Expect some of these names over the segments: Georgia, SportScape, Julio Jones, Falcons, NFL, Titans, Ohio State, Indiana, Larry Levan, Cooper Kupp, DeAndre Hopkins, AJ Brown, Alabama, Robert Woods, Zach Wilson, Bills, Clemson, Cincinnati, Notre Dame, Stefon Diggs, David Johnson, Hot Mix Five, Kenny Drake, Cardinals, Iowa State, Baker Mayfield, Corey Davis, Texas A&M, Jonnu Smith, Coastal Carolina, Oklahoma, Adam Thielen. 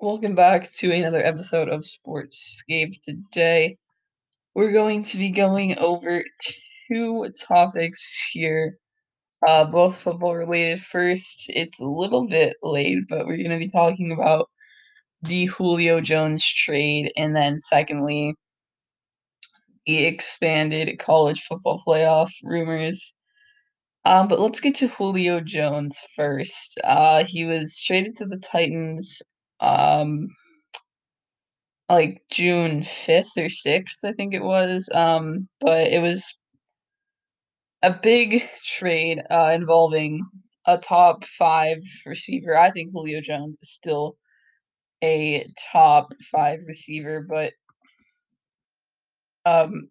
Welcome back to another episode of SportScape. Today, we're going to be going over two topics here, both football related. First, it's a little bit late, but we're going to be talking about the Julio Jones trade, and then secondly, the expanded college football playoff rumors. But let's get to Julio Jones first. He was traded to the Titans June 5th or 6th, I think it was. But it was a big trade involving a top 5 receiver. I think Julio Jones is still a top 5 receiver, but the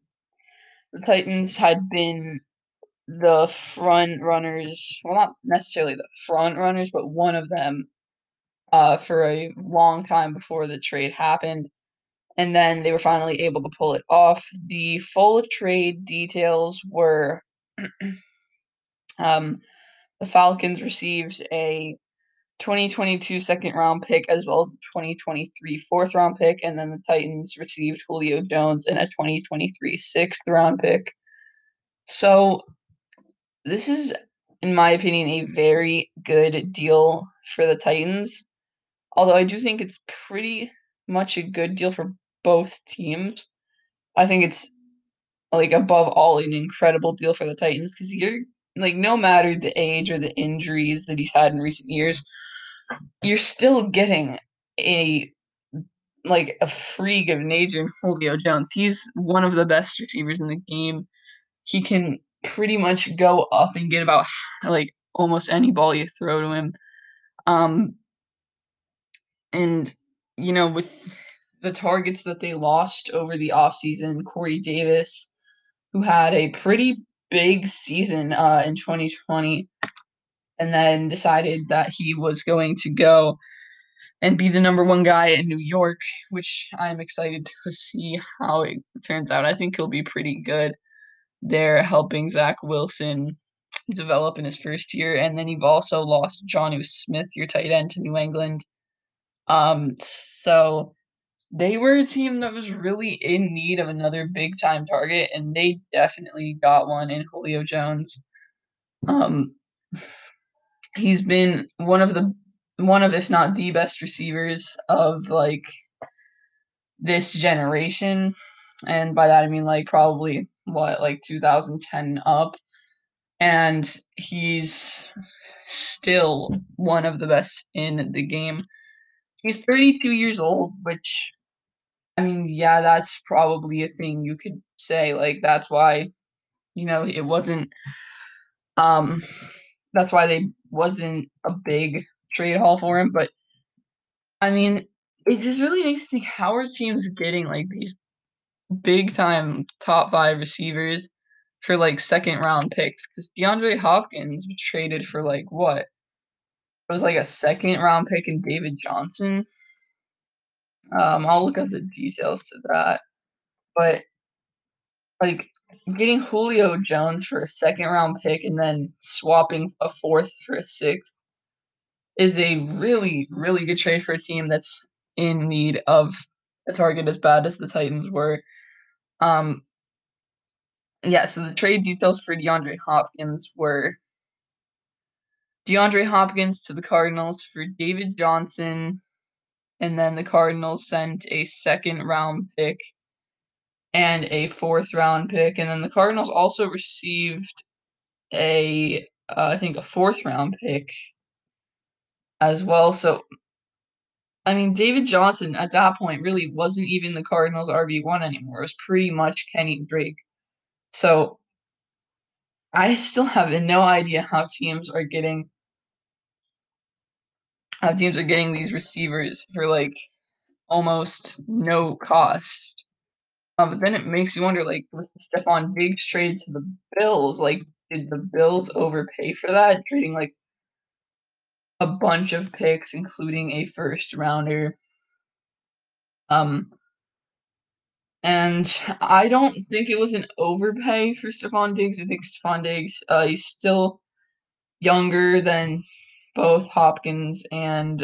Titans had been the front runners, well, not necessarily the front runners, but one of them for a long time before the trade happened, and then they were finally able to pull it off. The full trade details were the Falcons received a 2022 second-round pick as well as the 2023 fourth-round pick, and then the Titans received Julio Jones and a 2023 sixth-round pick. So this is, in my opinion, a very good deal for the Titans. Although I do think it's pretty much a good deal for both teams. I think it's, above all, an incredible deal for the Titans because you're, no matter the age or the injuries that he's had in recent years, you're still getting a freak of nature in Julio Jones. He's one of the best receivers in the game. He can pretty much go up and get about, almost any ball you throw to him. And, with the targets that they lost over the offseason, Corey Davis, who had a pretty big season in 2020, and then decided that he was going to go and be the number one guy in New York, which I'm excited to see how it turns out. I think he'll be pretty good there, helping Zach Wilson develop in his first year. And then you've also lost Jonnu Smith, your tight end, to New England. So they were a team that was really in need of another big-time target, and they definitely got one in Julio Jones. He's been one of, if not the best receivers of, this generation. And by that I mean, probably, 2010 up. And he's still one of the best in the game. He's 32 years old, which, that's probably a thing you could say. That's why, it wasn't, that's why they wasn't a big trade haul for him. But, it just really makes you think, how are teams getting, these big-time top 5 receivers for, second-round picks? Because DeAndre Hopkins was traded for, what? It was, a second-round pick in David Johnson. I'll look up the details to that. But, getting Julio Jones for a second-round pick and then swapping a fourth for a sixth is a really, really good trade for a team that's in need of a target as bad as the Titans were. So the trade details for DeAndre Hopkins were DeAndre Hopkins to the Cardinals for David Johnson, and then the Cardinals sent a second-round pick and a fourth-round pick, and then the Cardinals also received a fourth-round pick as well. So, David Johnson at that point really wasn't even the Cardinals' RB1 anymore. It was pretty much Kenny Drake. So, I still have no idea how teams are getting these receivers for almost no cost. But then it makes you wonder, with the Stefon Diggs trade to the Bills, did the Bills overpay for that? Trading a bunch of picks, including a first rounder. And I don't think it was an overpay for Stefon Diggs. I think Stefon Diggs, he's still younger than both Hopkins and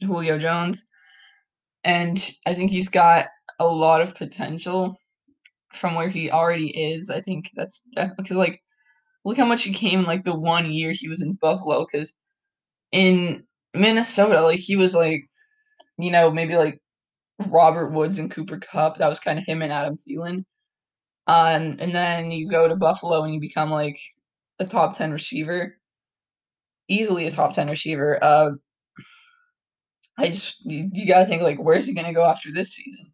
Julio Jones. And I think he's got a lot of potential from where he already is. I think that's definitely because, like, look how much he came in, like, the 1 year he was in Buffalo. Because in Minnesota, like, he was, like, you know, maybe, like, Robert Woods and Cooper Kupp. That was kind of him and Adam Thielen. And then you go to Buffalo and you become, like, a top 10 receiver. Easily a top 10 receiver. You got to think, like, where's he going to go after this season?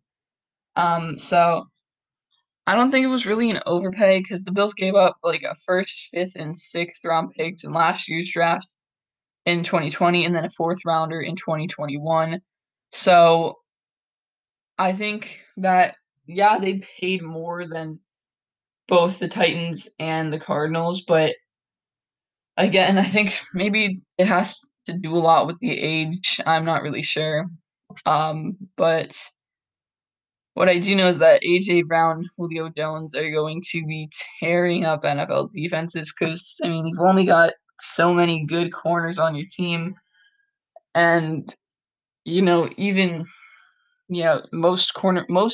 So I don't think it was really an overpay because the Bills gave up, like, a first, fifth, and sixth round picks in last year's draft in 2020 and then a fourth rounder in 2021. So I think that, yeah, they paid more than both the Titans and the Cardinals. But, again, I think maybe it has to do a lot with the age. I'm not really sure. But what I do know is that AJ Brown, Julio Jones are going to be tearing up NFL defenses because, I mean, you've only got so many good corners on your team. And, you know, even, you know, most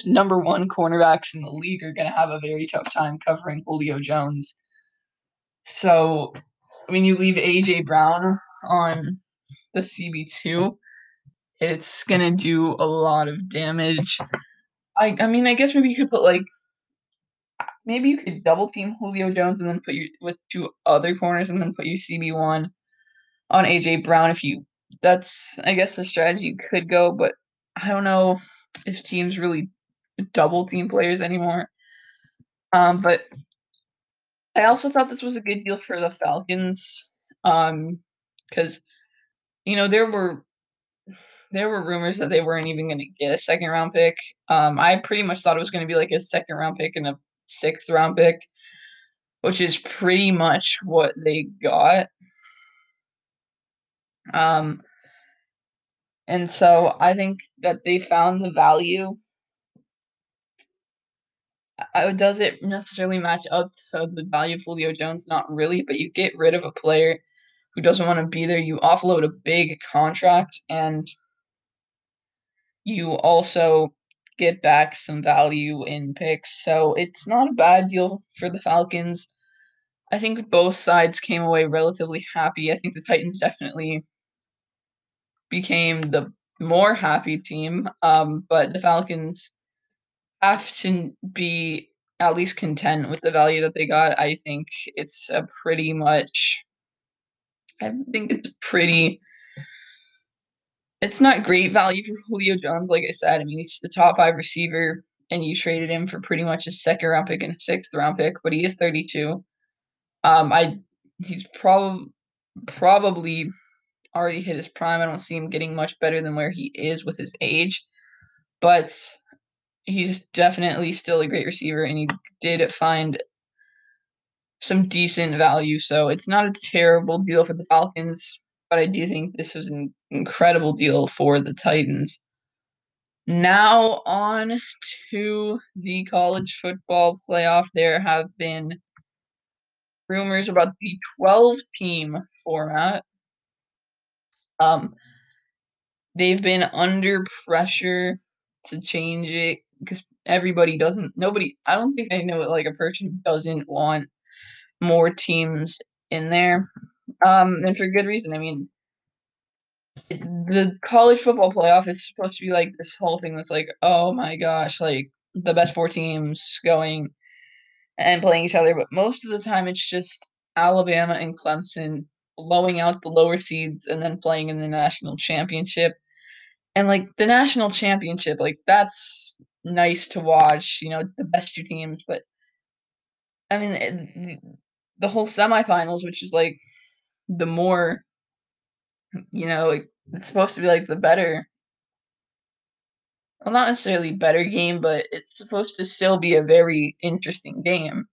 number one cornerbacks in the league are going to have a very tough time covering Julio Jones. So, I mean, you leave AJ Brown on the CB2, it's going to do a lot of damage. I mean, I guess maybe you could put, like, maybe you could double team Julio Jones and then put your, with two other corners and then put your CB1 on AJ Brown if you, that's, I guess, a strategy you could go, but I don't know if teams really double team players anymore. But I also thought this was a good deal for the Falcons. Because, you know, there were rumors that they weren't even going to get a second round pick. I pretty much thought it was going to be like a second round pick and a sixth round pick, which is pretty much what they got. And so I think that they found the value. Does it necessarily match up to the value of Julio Jones? Not really, but you get rid of a player who doesn't want to be there. You offload a big contract, and you also get back some value in picks. So it's not a bad deal for the Falcons. I think both sides came away relatively happy. I think the Titans definitely became the more happy team, but the Falcons have to be at least content with the value that they got. I think it's a pretty much, I think it's pretty, it's not great value for Julio Jones, like I said. I mean, he's the top 5 receiver, and you traded him for pretty much a second round pick and a sixth round pick, but he is 32. He's probably already hit his prime. I don't see him getting much better than where he is with his age, but he's definitely still a great receiver, and he did find some decent value. So it's not a terrible deal for the Falcons, but I do think this was an incredible deal for the Titans. Now on to the college football playoff. There have been rumors about the 12-team format. They've been under pressure to change it because I don't think I know, like, a person who doesn't want more teams in there. And for good reason. I mean, the college football playoff is supposed to be like this whole thing that's like, oh my gosh, like the best 4 teams going and playing each other. But most of the time it's just Alabama and Clemson blowing out the lower seeds and then playing in the national championship. And, like, the national championship, like, that's nice to watch, you know, the best 2 teams. But, I mean, the whole semifinals, which is, like, the more, you know, like, it's supposed to be, like, the better, well, not necessarily better game, but it's supposed to still be a very interesting game.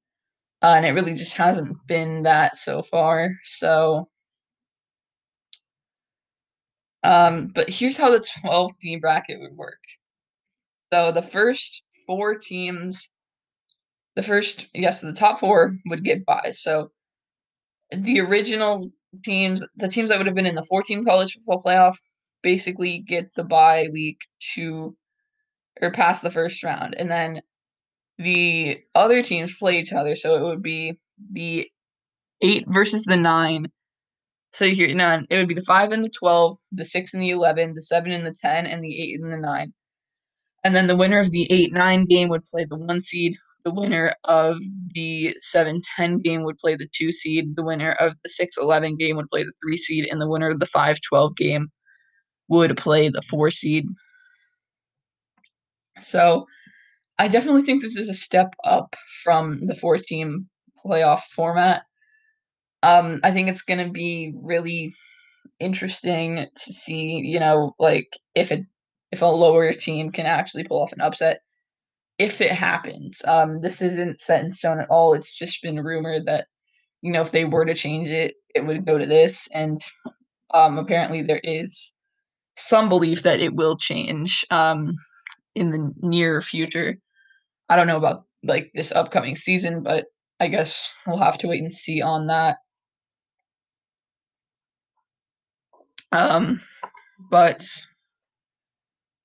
And it really just hasn't been that so far. So, but here's how the 12-team bracket would work. So the first 4 teams, the top 4 would get by. So the original teams, the teams that would have been in the 4-team college football playoff, basically get the bye week to or past the first round. And then the other teams play each other. So it would be the 8 versus the 9. So here, no, it would be the 5 and the 12, the 6 and the 11, the 7 and the 10, and the 8 and the 9. And then the winner of the 8-9 game would play the 1 seed. The winner of the 7-10 game would play the 2 seed. The winner of the 6-11 game would play the 3 seed. And the winner of the 5-12 game would play the 4 seed. So I definitely think this is a step up from the 4-team playoff format. I think it's going to be really interesting to see, you know, like if a lower team can actually pull off an upset, if it happens. This isn't set in stone at all. It's just been rumored that, you know, if they were to change it, it would go to this. And apparently there is some belief that it will change in the near future. I don't know about like this upcoming season, but I guess we'll have to wait and see on that. But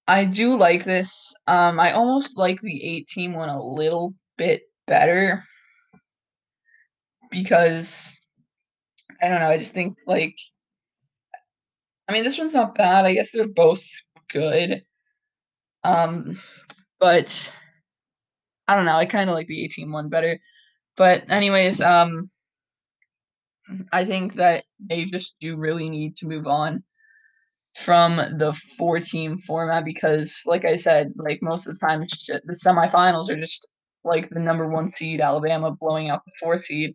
I do like this. I almost like the 8-team one a little bit better because I don't know. I just think like, I mean, this one's not bad. I guess they're both good. But I don't know. I kind of like the 8-team one better. But anyways, I think that they just do really need to move on from the 4-team format because, like I said, like most of the time, the semifinals are just like the number 1 seed Alabama blowing out the 4th seed,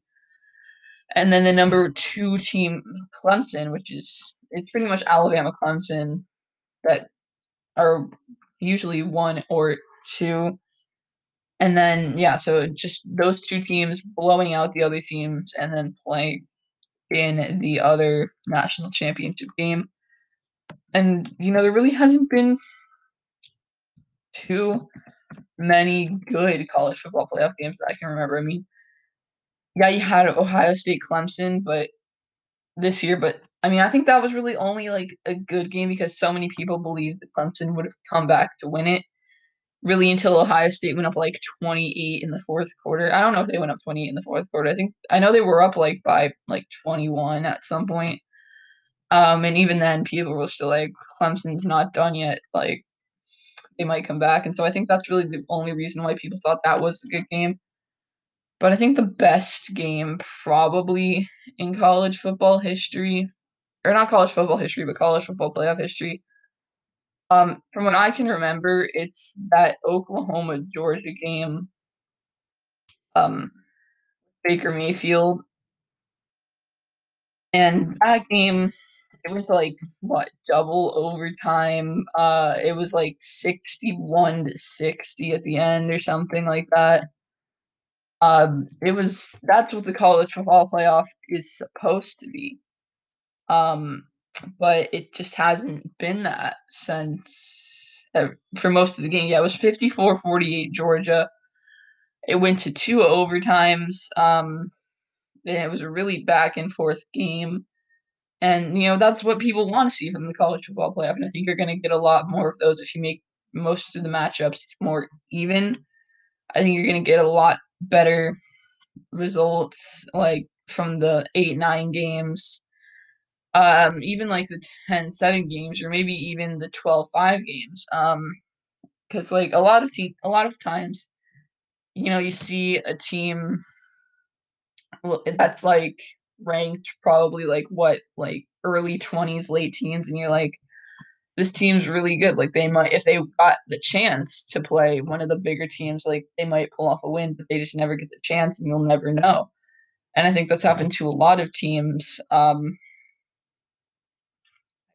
and then the number 2 team Clemson, which is it's pretty much Alabama Clemson that are usually 1 or 2. And then, yeah, so just those 2 teams blowing out the other teams and then playing in the other national championship game. And, you know, there really hasn't been too many good college football playoff games that I can remember. I mean, yeah, you had Ohio State Clemson but this year, but, I mean, I think that was really only, like, a good game because so many people believed that Clemson would have come back to win it. Really until Ohio State went up like 28 in the 4th quarter. I don't know if they went up 28 in the 4th quarter. I know they were up like by like 21 at some point. And even then people were still like, Clemson's not done yet. Like they might come back. And so I think that's really the only reason why people thought that was a good game. But I think the best game probably in college football history, or not college football history, but college football playoff history, from what I can remember, it's that Oklahoma-Georgia game. Baker Mayfield. And that game, it was like, what, double overtime? It was like 61-60 at the end or something like that. That's what the college football playoff is supposed to be. But it just hasn't been that since for most of the game. Yeah, it was 54-48 Georgia. It went to 2 overtimes. And it was a really back and forth game. And, you know, that's what people want to see from the college football playoff. And I think you're going to get a lot more of those if you make most of the matchups more even. I think you're going to get a lot better results, like from the 8-9 games. Even like the 10-7 games, or maybe even the 12-5 games. Because like a lot of times, you know, you see a team that's like ranked probably like what, like early 20s, late teens, and you're like, this team's really good. Like they might, if they got the chance to play one of the bigger teams, like they might pull off a win, but they just never get the chance, and you'll never know. And I think that's happened to a lot of teams.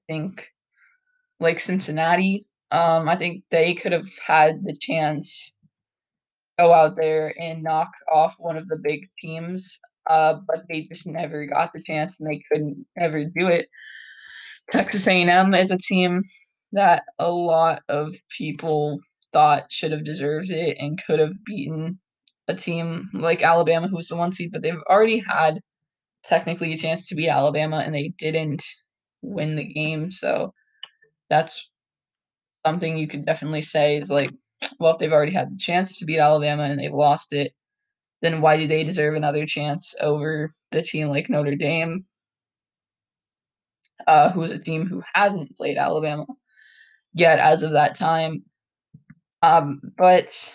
Think like Cincinnati, I think they could have had the chance to go out there and knock off one of the big teams, but they just never got the chance and they couldn't ever do it. Texas A&M is a team that a lot of people thought should have deserved it and could have beaten a team like Alabama, who was the 1 seed, but they've already had technically a chance to beat Alabama and they didn't win the game. So that's something you could definitely say is like, well, if they've already had the chance to beat Alabama and they've lost it, then why do they deserve another chance over the team like Notre Dame, who is a team who hasn't played Alabama yet as of that time? But,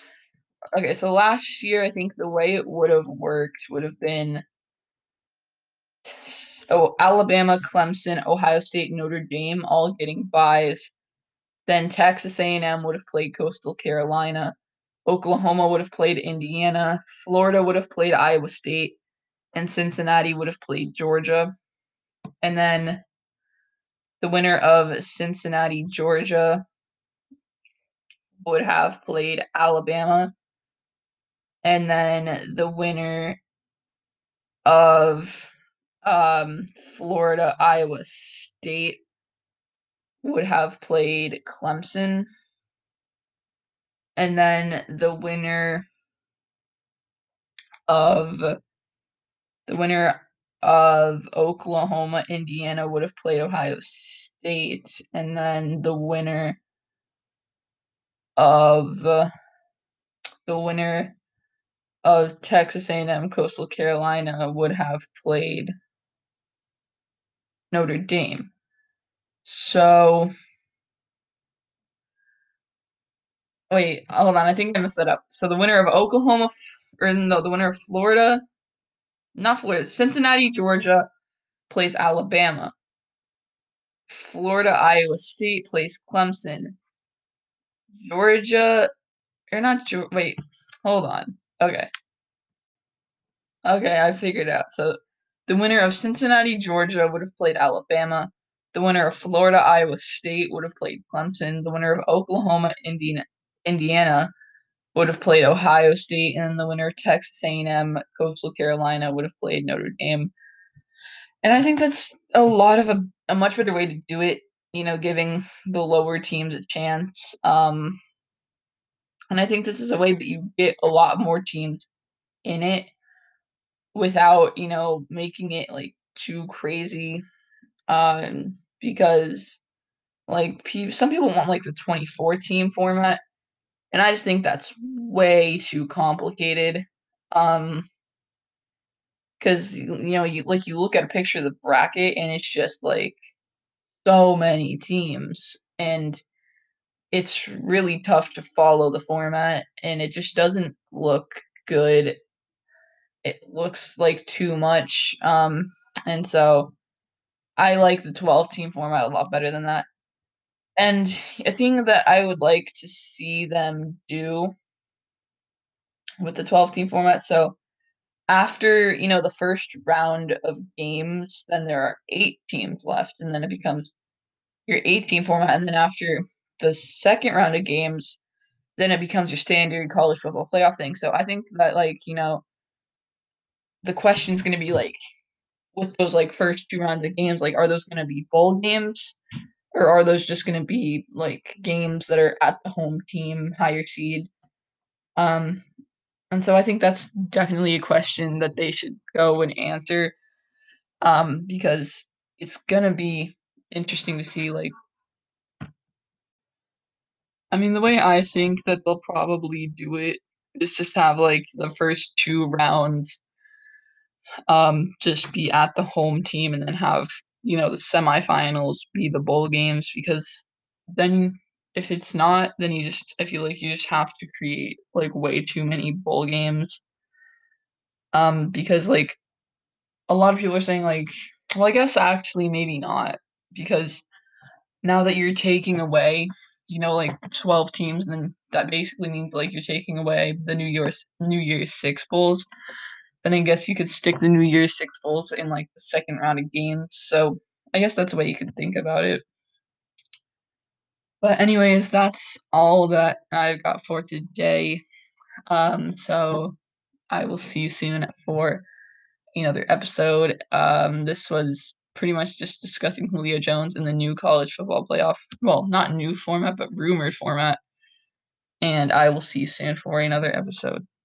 okay, so last year, I think the way it would have worked would have been Alabama, Clemson, Ohio State, Notre Dame all getting byes. Then Texas A&M would have played Coastal Carolina. Oklahoma would have played Indiana. Florida would have played Iowa State. And Cincinnati would have played Georgia. And then the winner of Cincinnati, Georgia would have played Alabama. And then the winner of Florida, Iowa State would have played Clemson. And then the winner of Oklahoma, Indiana would have played Ohio State. And then the winner of Texas A&M, Coastal Carolina would have played Notre Dame. So, wait, hold on. I think I messed that up. So the winner of the winner of Cincinnati, Georgia plays Alabama. Florida, Iowa State plays Clemson. Wait, hold on. Okay, I figured it out. So the winner of Cincinnati, Georgia would have played Alabama. The winner of Florida, Iowa State would have played Clemson. The winner of Oklahoma, Indiana would have played Ohio State. And the winner of Texas A&M, Coastal Carolina would have played Notre Dame. And I think that's a lot of a much better way to do it, you know, giving the lower teams a chance. And I think this is a way that you get a lot more teams in it without, you know, making it like too crazy. Because like some people want like the 24 team format, and I just think that's way too complicated. Because you look at a picture of the bracket and it's just like so many teams, and it's really tough to follow the format, and it just doesn't look good. It looks like too much, and so I like the 12-team format a lot better than that. And a thing that I would like to see them do with the 12-team format, so after, you know, the first round of games, then there are 8 teams left, and then it becomes your 8-team format. And then after the second round of games, then it becomes your standard college football playoff thing. So I think that, like, you know, the question's going to be, like, with those like first 2 rounds of games, like, are those going to be bowl games, or are those just going to be like games that are at the home team higher seed? And so I think that's definitely a question that they should go and answer, because it's going to be interesting to see. Like, I mean, the way I think that they'll probably do it is just have like the first 2 rounds just be at the home team, and then have, you know, the semifinals be the bowl games, because then if it's not, then I feel like you just have to create like way too many bowl games. Because like a lot of people are saying like, well, I guess actually maybe not, because now that you're taking away, you know, like 12 teams, then that basically means like you're taking away the New Year's 6 bowls. Then I guess you could stick the New Year's 6 bowls in, like, the second round of games. So I guess that's the way you could think about it. But anyways, that's all that I've got for today. So I will see you soon for another episode. This was pretty much just discussing Julio Jones and the new college football playoff. Well, not new format, but rumored format. And I will see you soon for another episode.